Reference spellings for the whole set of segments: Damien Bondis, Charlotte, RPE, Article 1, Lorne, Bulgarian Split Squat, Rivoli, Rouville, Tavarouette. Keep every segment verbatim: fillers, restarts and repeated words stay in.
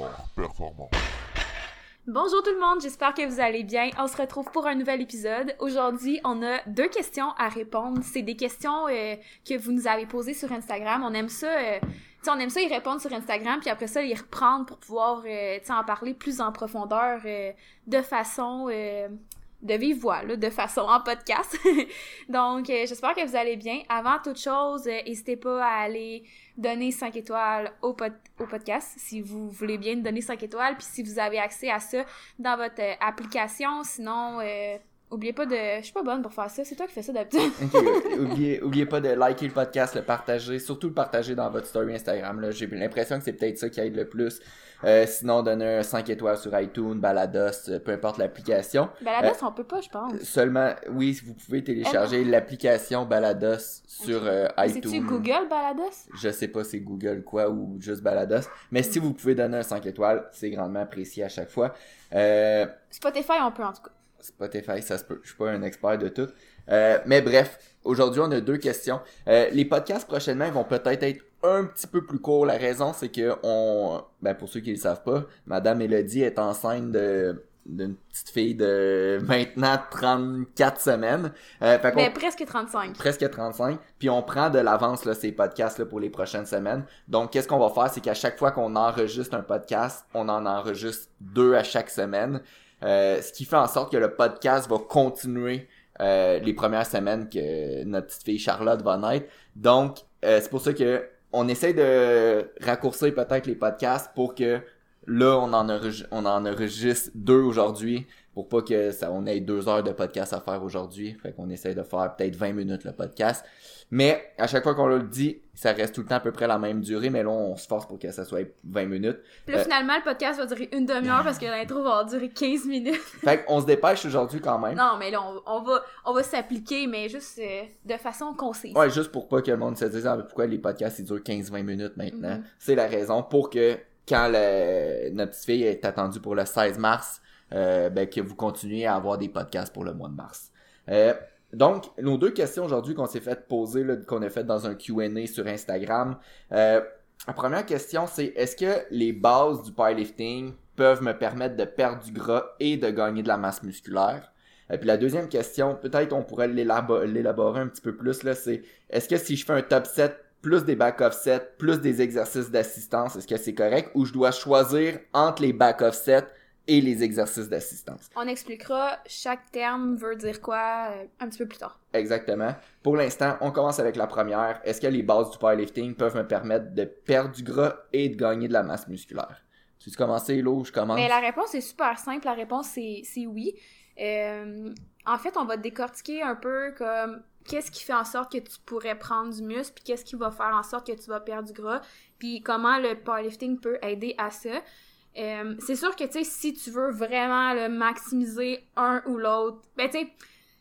sport performant. Bonjour tout le monde, j'espère que vous allez bien. On se retrouve pour un nouvel épisode. Aujourd'hui, on a deux questions à répondre. C'est des questions euh, que vous nous avez posées sur Instagram. On aime ça, euh, tu sais, on aime ça y répondre sur Instagram, puis après ça, y reprendre pour pouvoir, euh, tu sais, en parler plus en profondeur euh, de façon... Euh, de vive voix, là, de façon en podcast. Donc, euh, j'espère que vous allez bien. Avant toute chose, euh, n'hésitez pas à aller donner cinq étoiles au, pod- au podcast, si vous voulez bien donner cinq étoiles, puis si vous avez accès à ça dans votre euh, application. Sinon, euh, oubliez pas de... Je suis pas bonne pour faire ça, c'est toi qui fais ça d'habitude. Okay. oubliez, oubliez pas de liker le podcast, le partager, surtout le partager dans votre story Instagram, là. J'ai l'impression que c'est peut-être ça qui aide le plus. Euh, sinon, donnez un cinq étoiles sur iTunes, Balados, peu importe l'application. Balados, euh, on peut pas, je pense. Seulement, oui, vous pouvez télécharger oh, l'application Balados sur euh, iTunes. C'est-tu Google, Balados? Je sais pas, c'est Google quoi ou juste Balados. Mais mm. si vous pouvez donner un cinq étoiles, c'est grandement apprécié à chaque fois. Euh, Spotify, on peut en tout cas. Spotify, ça se peut. Je suis pas un expert de tout. Euh, mais bref, aujourd'hui, on a deux questions. Euh, les podcasts prochainement, ils vont peut-être être un petit peu plus courts. La raison, c'est que on, ben pour ceux qui ne le savent pas, Madame Mélodie est enceinte de d'une petite fille de maintenant trente-quatre semaines. Euh, fait qu'on... Mais presque trente-cinq. Presque trente-cinq. Puis on prend de l'avance là, ces podcasts-là pour les prochaines semaines. Donc, qu'est-ce qu'on va faire? C'est qu'à chaque fois qu'on enregistre un podcast, on en enregistre deux à chaque semaine. Euh, ce qui fait en sorte que le podcast va continuer euh, les premières semaines que notre petite fille Charlotte va naître. Donc, euh, c'est pour ça que on essaie de raccourcir peut-être les podcasts pour que là, on en, enregistre, on en enregistre deux aujourd'hui pour pas que ça on ait deux heures de podcast à faire aujourd'hui. Fait qu'on essaie de faire peut-être vingt minutes le podcast. Mais à chaque fois qu'on le dit, ça reste tout le temps à peu près la même durée, mais là, on se force pour que ça soit vingt minutes. Puis là, euh... finalement, le podcast va durer une demi-heure parce que l'intro va durer quinze minutes. Fait qu'on se dépêche aujourd'hui quand même. Non, mais là, on, on va on va s'appliquer, mais juste euh, de façon concise. Ouais, juste pour pas que le monde se dise ah, « Pourquoi les podcasts, ils durent quinze à vingt minutes maintenant? Mm-hmm. » C'est la raison pour que quand le... notre petite fille est attendue pour le seize mars, euh, ben, que vous continuez à avoir des podcasts pour le mois de mars. Euh... Donc, nos deux questions aujourd'hui qu'on s'est fait poser, là, qu'on a fait dans un Q and A sur Instagram. Euh, la première question, c'est est-ce que les bases du powerlifting peuvent me permettre de perdre du gras et de gagner de la masse musculaire? Euh, puis la deuxième question, peut-être on pourrait l'élabor- l'élaborer un petit peu plus, là, c'est est-ce que si je fais un top set plus des back offset plus des exercices d'assistance, est-ce que c'est correct ou je dois choisir entre les back offset et les exercices d'assistance. On expliquera chaque terme veut dire quoi un petit peu plus tard. Exactement. Pour l'instant, on commence avec la première. Est-ce que les bases du powerlifting peuvent me permettre de perdre du gras et de gagner de la masse musculaire? Tu veux commencer, Lo, ou je commence? Mais la réponse est super simple. La réponse, c'est, c'est oui. Euh, en fait, on va décortiquer un peu comme qu'est-ce qui fait en sorte que tu pourrais prendre du muscle, puis qu'est-ce qui va faire en sorte que tu vas perdre du gras, puis comment le powerlifting peut aider à ça. Euh, c'est sûr que, tu sais, si tu veux vraiment le maximiser un ou l'autre, ben, tu sais,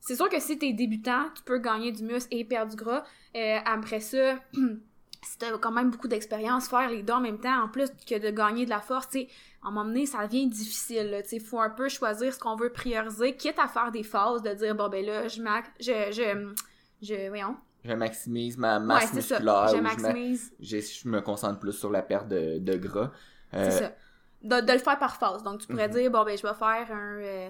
c'est sûr que si t'es débutant, tu peux gagner du muscle et perdre du gras. Euh, après ça, si t'as quand même beaucoup d'expérience, faire les deux en même temps, en plus que de gagner de la force, tu sais, à un moment donné, ça devient difficile, tu sais, faut un peu choisir ce qu'on veut prioriser, quitte à faire des phases, de dire, bon, ben là, je, ma- je, je, je, voyons... Je maximise ma masse ouais, musculaire, je, maximise... je, ma- je me concentre plus sur la perte de, de gras. Euh... C'est ça. De, de le faire par phase. Donc, tu pourrais mm-hmm. dire, bon, ben, je vais faire un euh,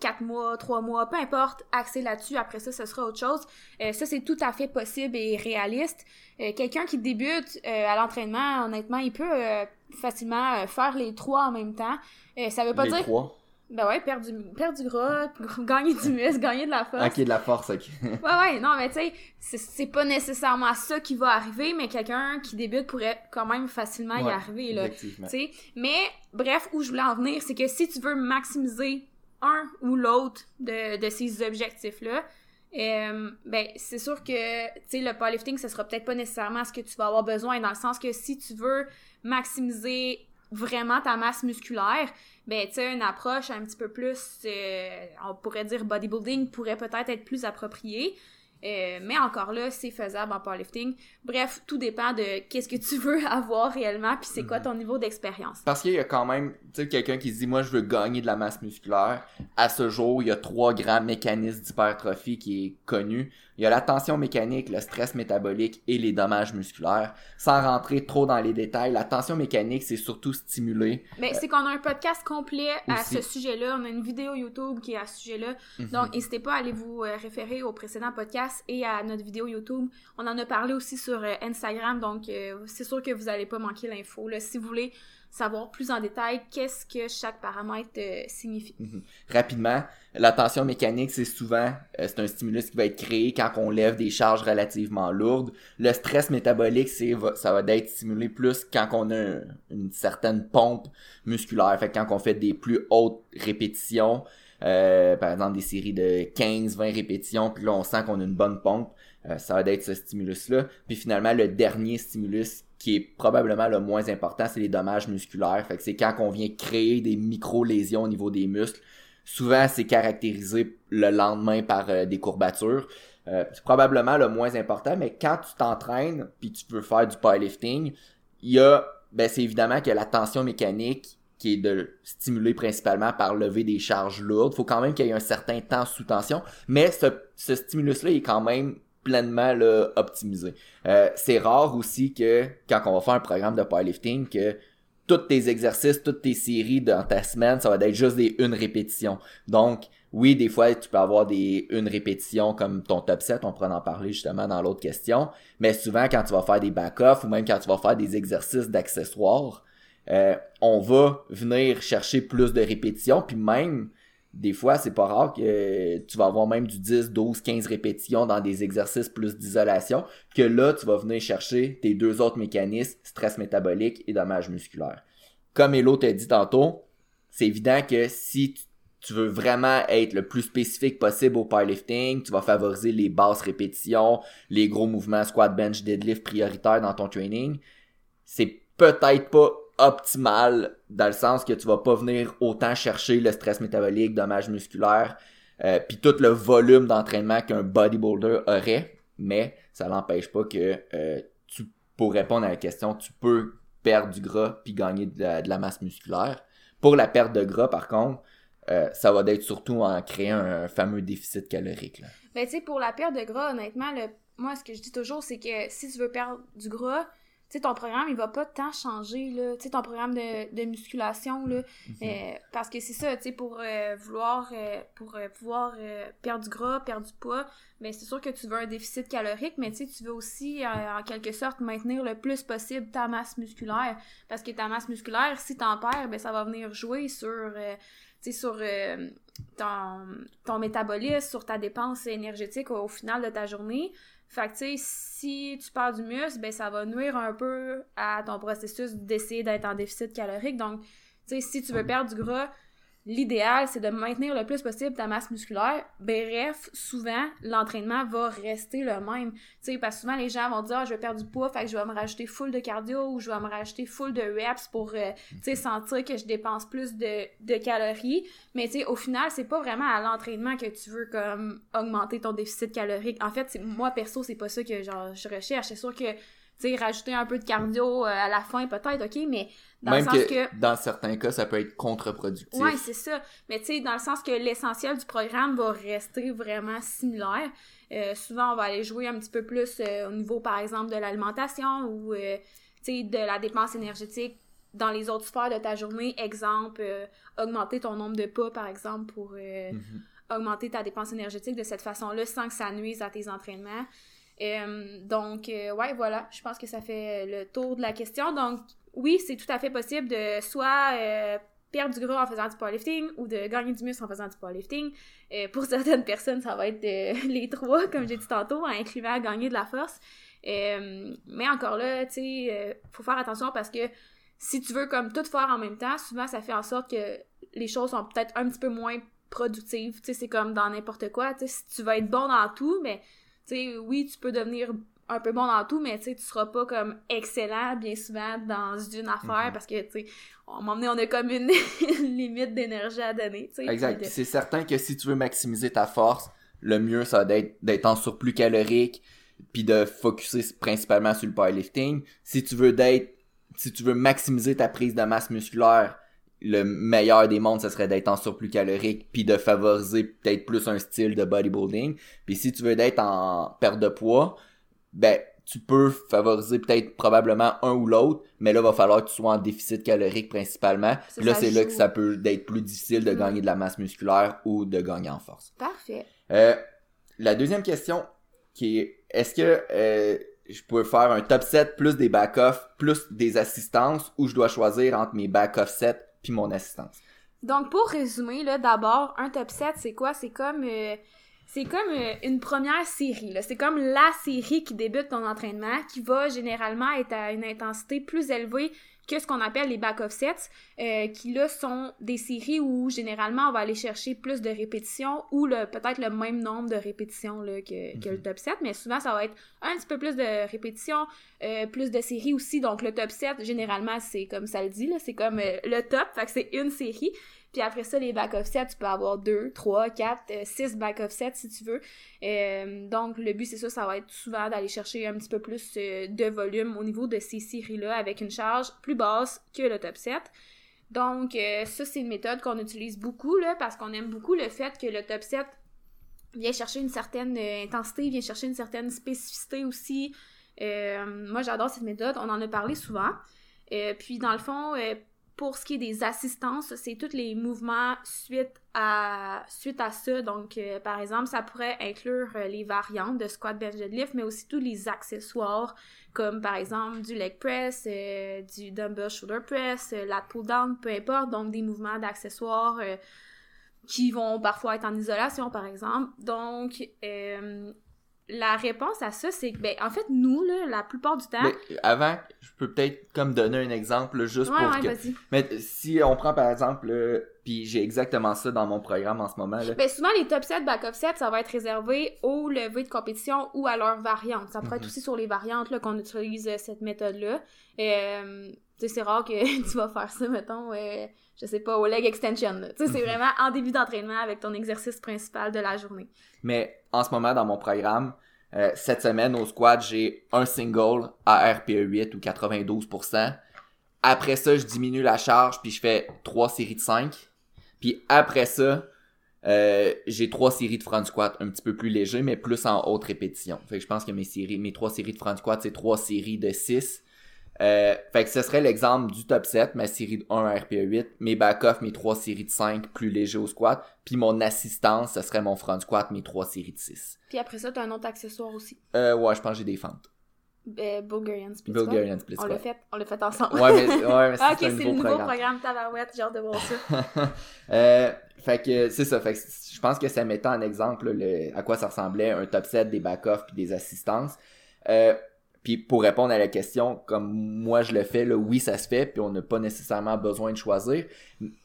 quatre mois, trois mois, peu importe, axer là-dessus. Après ça, ce sera autre chose. Euh, ça, c'est tout à fait possible et réaliste. Euh, quelqu'un qui débute euh, à l'entraînement, honnêtement, il peut euh, facilement euh, faire les trois en même temps. Euh, ça veut pas les dire... Trois. Ben ouais, perdre du, perdre du gras, gagner du muscle, gagner de la force. Ok, de la force, ok. ouais, ouais, non, mais tu sais, c'est, c'est pas nécessairement ça qui va arriver, mais quelqu'un qui débute pourrait quand même facilement ouais, y arriver, là. Effectivement. T'sais. Mais, bref, où je voulais en venir, c'est que si tu veux maximiser un ou l'autre de, de ces objectifs-là, euh, ben, c'est sûr que, tu sais, le powerlifting, ce sera peut-être pas nécessairement ce que tu vas avoir besoin, dans le sens que si tu veux maximiser vraiment ta masse musculaire, ben tu sais, une approche un petit peu plus, euh, on pourrait dire bodybuilding, pourrait peut-être être plus appropriée, euh, mais encore là, c'est faisable en powerlifting. Bref, tout dépend de qu'est-ce que tu veux avoir réellement, puis c'est mm-hmm. quoi ton niveau d'expérience. Parce qu'il y a quand même, tu sais, quelqu'un qui se dit « Moi, je veux gagner de la masse musculaire », à ce jour, il y a trois grands mécanismes d'hypertrophie qui est connu. Il y a la tension mécanique, le stress métabolique et les dommages musculaires. Sans rentrer trop dans les détails, la tension mécanique, c'est surtout stimuler. Mais euh, c'est qu'on a un podcast complet à aussi. Ce sujet-là. On a une vidéo YouTube qui est à ce sujet-là. Mm-hmm. Donc, n'hésitez pas à aller vous euh, référer au précédent podcast et à notre vidéo YouTube. On en a parlé aussi sur euh, Instagram. Donc, euh, c'est sûr que vous n'allez pas manquer l'info. Là, si vous voulez savoir plus en détail qu'est-ce que chaque paramètre euh, signifie. Mm-hmm. Rapidement, la tension mécanique, c'est souvent, euh, c'est un stimulus qui va être créé quand on lève des charges relativement lourdes. Le stress métabolique, c'est, va, ça va être stimulé plus quand on a un, une certaine pompe musculaire. Fait que quand on fait des plus hautes répétitions, euh, par exemple des séries de quinze vingt répétitions, puis là on sent qu'on a une bonne pompe, euh, ça va être ce stimulus-là. Puis finalement, le dernier stimulus qui est probablement le moins important, c'est les dommages musculaires. Fait que c'est quand on vient créer des micro-lésions au niveau des muscles. Souvent, c'est caractérisé le lendemain par euh, des courbatures. Euh, c'est probablement le moins important, mais quand tu t'entraînes puis tu veux faire du powerlifting, il y a, ben c'est évidemment que la tension mécanique qui est de stimuler principalement par lever des charges lourdes. Faut quand même qu'il y ait un certain temps sous tension, mais ce, ce stimulus-là il est quand même pleinement là, optimisé. Euh, c'est rare aussi que, quand on va faire un programme de powerlifting, que tous tes exercices, toutes tes séries dans ta semaine, ça va être juste des une répétition. Donc, oui, des fois, tu peux avoir des une répétition comme ton top set, on pourrait en parler justement dans l'autre question, mais souvent, quand tu vas faire des back-off ou même quand tu vas faire des exercices d'accessoires, euh, on va venir chercher plus de répétitions, puis même... Des fois, c'est pas rare que tu vas avoir même du dix, douze, quinze répétitions dans des exercices plus d'isolation, que là, tu vas venir chercher tes deux autres mécanismes, stress métabolique et dommages musculaires. Comme Elo t'a dit tantôt, c'est évident que si tu veux vraiment être le plus spécifique possible au powerlifting, tu vas favoriser les basses répétitions, les gros mouvements squat, bench, deadlift prioritaires dans ton training. C'est peut-être pas optimal, dans le sens que tu vas pas venir autant chercher le stress métabolique, dommages musculaires, euh, puis tout le volume d'entraînement qu'un bodybuilder aurait, mais ça n'empêche pas que euh, tu, pour répondre à la question, tu peux perdre du gras puis gagner de la, de la masse musculaire. Pour la perte de gras, par contre, euh, ça va être surtout en créant un, un fameux déficit calorique. Là. Ben tu sais, pour la perte de gras, honnêtement, le, moi ce que je dis toujours, c'est que si tu veux perdre du gras, tu sais, ton programme, il va pas tant changer, là. Tu sais, ton programme de, de musculation, là. Mm-hmm. Euh, parce que c'est ça, tu sais, pour euh, vouloir, euh, pour euh, pouvoir euh, perdre du gras, perdre du poids, bien, c'est sûr que tu veux un déficit calorique, mais tu sais, tu veux aussi, euh, en quelque sorte, maintenir le plus possible ta masse musculaire. Parce que ta masse musculaire, si t'en perds, bien, ça va venir jouer sur, euh, tu sais, sur... Euh, Ton, ton métabolisme, sur ta dépense énergétique au, au final de ta journée. Fait que, tu sais, si tu perds du muscle, ben ça va nuire un peu à ton processus d'essayer d'être en déficit calorique. Donc, tu sais, si tu veux perdre du gras, l'idéal, c'est de maintenir le plus possible ta masse musculaire. Bref, souvent, l'entraînement va rester le même. Tu sais, parce que souvent, les gens vont dire « Ah, je vais perdre du poids, fait que je vais me rajouter full de cardio ou je vais me rajouter full de reps pour, euh, tu sais, sentir que je dépense plus de, de calories. » Mais tu sais, au final, c'est pas vraiment à l'entraînement que tu veux, comme, augmenter ton déficit calorique. En fait, moi, perso, c'est pas ça que genre, je recherche. C'est sûr que tu sais, rajouter un peu de cardio à la fin, peut-être, OK, mais dans Même le sens que, que... dans certains cas, ça peut être contre-productif. Oui, c'est ça. Mais tu sais, dans le sens que l'essentiel du programme va rester vraiment similaire. Euh, souvent, on va aller jouer un petit peu plus euh, au niveau, par exemple, de l'alimentation ou, euh, tu sais, de la dépense énergétique dans les autres sphères de ta journée. Exemple, euh, augmenter ton nombre de pas, par exemple, pour euh, mm-hmm. augmenter ta dépense énergétique de cette façon-là sans que ça nuise à tes entraînements. Euh, donc, euh, ouais, voilà, je pense que ça fait le tour de la question. Donc, oui, c'est tout à fait possible de soit euh, perdre du gras en faisant du powerlifting ou de gagner du muscle en faisant du powerlifting. Euh, pour certaines personnes, ça va être euh, les trois, comme j'ai dit tantôt, en incluant gagner de la force. Euh, mais encore là, tu sais, euh, faut faire attention parce que si tu veux comme tout faire en même temps, souvent ça fait en sorte que les choses sont peut-être un petit peu moins productives. Tu sais, c'est comme dans n'importe quoi. Tu sais, si tu vas être bon dans tout, mais... T'sais, oui, tu peux devenir un peu bon dans tout, mais tu seras pas comme excellent bien souvent dans une affaire mm-hmm. parce que, tu sais, à un moment donné, on a comme une limite d'énergie à donner. Exact. De... C'est certain que si tu veux maximiser ta force, le mieux, ça va être d'être en surplus calorique puis de focusser principalement sur le powerlifting. Si tu veux d'être, si tu veux maximiser ta prise de masse musculaire, le meilleur des mondes, ça serait d'être en surplus calorique, puis de favoriser peut-être plus un style de bodybuilding. Puis si tu veux d'être en perte de poids, ben tu peux favoriser peut-être probablement un ou l'autre, mais là, il va falloir que tu sois en déficit calorique principalement. Puis là, c'est joue. là que ça peut être plus difficile de mmh. gagner de la masse musculaire ou de gagner en force. Parfait. Euh, la deuxième question qui est, est-ce que euh, je peux faire un top set plus des back-off plus des assistances ou je dois choisir entre mes back-off sets puis mon assistance? Donc, pour résumer, là, d'abord, un top set, c'est quoi? C'est comme... Euh... C'est comme une première série, là. C'est comme la série qui débute ton entraînement, qui va généralement être à une intensité plus élevée que ce qu'on appelle les back-off sets, euh, qui là sont des séries où généralement on va aller chercher plus de répétitions ou le, peut-être le même nombre de répétitions là, que, que le top set, mais souvent ça va être un petit peu plus de répétitions, euh, plus de séries aussi. Donc le top set, généralement, c'est comme ça le dit, là, c'est comme euh, le top, fait que c'est une série. Puis après ça, les back-off sets, tu peux avoir deux, trois, quatre, six back-off sets si tu veux. Euh, donc, le but, c'est ça, ça va être souvent d'aller chercher un petit peu plus euh, de volume au niveau de ces séries-là avec une charge plus basse que le top set. Donc, euh, ça, c'est une méthode qu'on utilise beaucoup là, parce qu'on aime beaucoup le fait que le top set vient chercher une certaine euh, intensité, vient chercher une certaine spécificité aussi. Euh, moi, j'adore cette méthode, on en a parlé souvent. Euh, puis, dans le fond... Euh, Pour ce qui est des assistances, c'est tous les mouvements suite à suite à ça. Donc, euh, par exemple, ça pourrait inclure euh, les variantes de squat, bench, deadlift, mais aussi tous les accessoires, comme par exemple du leg press, euh, du dumbbell shoulder press, euh, lat pull down, peu importe. Donc, des mouvements d'accessoires euh, qui vont parfois être en isolation, par exemple. Donc, euh, la réponse à ça, c'est que, ben, en fait, nous, là, la plupart du temps... Mais avant, je peux peut-être comme donner un exemple, là, juste ouais, pour ouais, que... Vas-y. Mais si on prend, par exemple, là, puis j'ai exactement ça dans mon programme en ce moment, là... Ben, souvent, les top sets, back-off sets, ça va être réservé aux levées de compétition ou à leurs variantes. Ça pourrait mm-hmm. être aussi sur les variantes, là, qu'on utilise cette méthode-là. Euh... Tu sais, c'est rare que tu vas faire ça, mettons, euh, je sais pas, au leg extension. Tu sais, c'est vraiment en début d'entraînement avec ton exercice principal de la journée. Mais en ce moment, dans mon programme, euh, cette semaine au squat, j'ai un single à R P E huit ou quatre-vingt-douze pour cent. Après ça, je diminue la charge, puis je fais trois séries de cinq. Puis après ça, euh, j'ai trois séries de front squat, un petit peu plus léger, mais plus en haute répétition. Fait que je pense que mes séries, mes trois séries de front squat, c'est trois séries de six. Euh, fait que ce serait l'exemple du top set, ma série de un R P E huit, mes back-off, mes trois séries de cinq plus léger au squat, puis mon assistance, ce serait mon front squat, mes trois séries de six. Puis après ça, t'as un autre accessoire aussi. Euh, ouais, je pense que j'ai des fentes. Euh, Bulgarian Split Squat. Bulgarian Split Squat. On l'a fait, on l'a fait ensemble. Ouais, mais, ouais, mais c'est, okay, un nouveau c'est le nouveau programme, programme Tavarouette, j'ai hâte de voir ça. euh, fait que c'est ça, fait que je pense que ça mettait en exemple le, à quoi ça ressemblait un top set, des back-off, puis des assistances. Euh, Puis pour répondre à la question, comme moi je le fais, là, oui, ça se fait, puis on n'a pas nécessairement besoin de choisir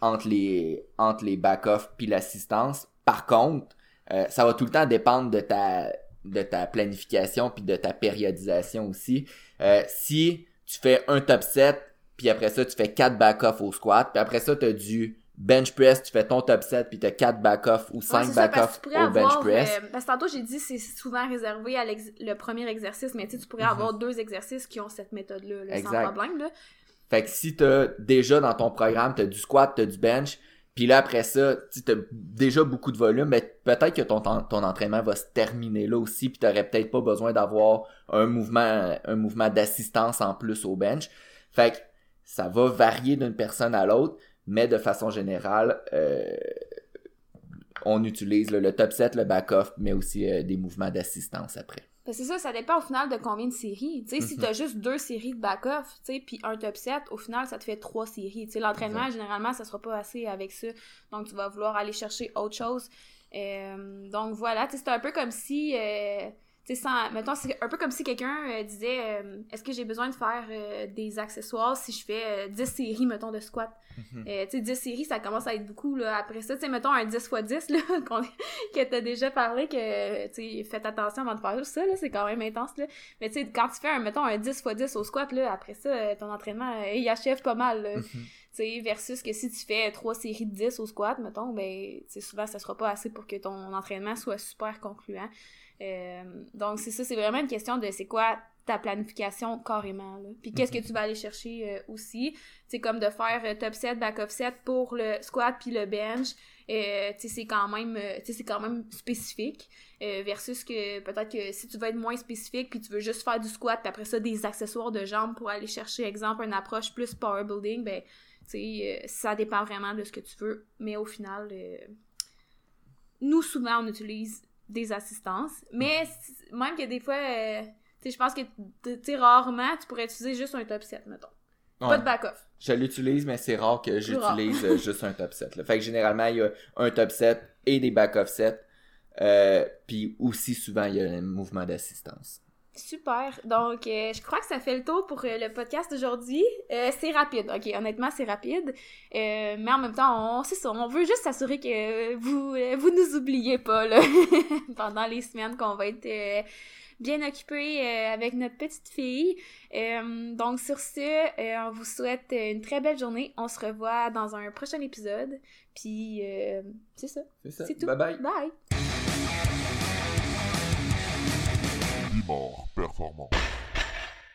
entre les entre les back-off puis l'assistance. Par contre, euh, ça va tout le temps dépendre de ta de ta planification puis de ta périodisation aussi. Euh, si tu fais un top set, puis après ça, tu fais quatre back-off au squat, puis après ça, tu as du bench press, tu fais ton top set, puis t'as quatre back-off ou cinq ouais, back-off au avoir, bench press. Euh, parce que tantôt, j'ai dit c'est souvent réservé à le premier exercice, mais tu sais, tu pourrais mm-hmm. avoir deux exercices qui ont cette méthode-là, là, sans problème. Là. Fait que si t'as déjà dans ton programme, t'as du squat, t'as du bench, puis là, après ça, tu t'as déjà beaucoup de volume, mais peut-être que ton, ton, ton entraînement va se terminer là aussi, puis t'aurais peut-être pas besoin d'avoir un mouvement, un mouvement d'assistance en plus au bench. Fait que ça va varier d'une personne à l'autre, mais de façon générale, euh, on utilise le, le top set, le back-off, mais aussi euh, des mouvements d'assistance après. Parce que c'est ça, ça dépend au final de combien de séries. Tu sais, mm-hmm. si t'as juste deux séries de back-off, tu sais, puis un top set, au final, ça te fait trois séries. Tu sais, l'entraînement, mm-hmm. généralement, ça sera pas assez avec ça. Donc, tu vas vouloir aller chercher autre chose. Euh, donc, voilà. Tu sais, c'est un peu comme si... Euh, tu sais, sans... Mettons, c'est un peu comme si quelqu'un euh, disait euh, « Est-ce que j'ai besoin de faire euh, des accessoires si je fais euh, dix séries, mettons, de squat? Mm-hmm. Euh, tu sais, dix séries, ça commence à être beaucoup, là. Après ça, tu sais, mettons, un dix fois dix, là, qu'on... que t'as déjà parlé, que, tu sais, faites attention avant de faire ça, là, c'est quand même intense, là. Mais tu sais, quand tu fais, un, mettons, un dix fois dix au squat, là, après ça, ton entraînement, euh, il achève pas mal, là. Mm-hmm. T'sais, versus que si tu fais trois séries de dix au squat, mettons, ben, t'sais, souvent, ça sera pas assez pour que ton entraînement soit super concluant. Euh, donc, c'est ça, c'est vraiment une question de c'est quoi ta planification carrément, là. Puis qu'est-ce mm-hmm. que tu vas aller chercher euh, aussi, c'est comme de faire euh, top set, back off set pour le squat puis le bench, euh, tu sais c'est quand même euh, tu sais c'est quand même spécifique euh, versus que peut-être que si tu veux être moins spécifique puis tu veux juste faire du squat puis après ça des accessoires de jambes pour aller chercher exemple une approche plus power building, ben tu sais euh, ça dépend vraiment de ce que tu veux, mais au final euh, nous souvent on utilise des assistances, mais même que des fois euh, tu sais, je pense que, tu sais, rarement, tu pourrais utiliser juste un top set, mettons. Ouais. Pas de back-off. Je l'utilise, mais c'est rare que j'utilise rare. juste un top set. Là. Fait que généralement, il y a un top set et des back-off sets. Euh, Puis aussi, souvent, il y a un mouvement d'assistance. Super. Donc, euh, je crois que ça fait le tour pour euh, le podcast d'aujourd'hui. Euh, c'est rapide. OK, honnêtement, c'est rapide. Euh, mais en même temps, on, c'est ça, on veut juste s'assurer que vous euh, vous nous oubliez pas, là, pendant les semaines qu'on va être... Euh, bien occupé euh, avec notre petite fille. Euh, donc sur ce, euh, on vous souhaite une très belle journée. On se revoit dans un prochain épisode. Puis euh, c'est ça. C'est ça. C'est tout. Bye bye. Bye. Dimor performant.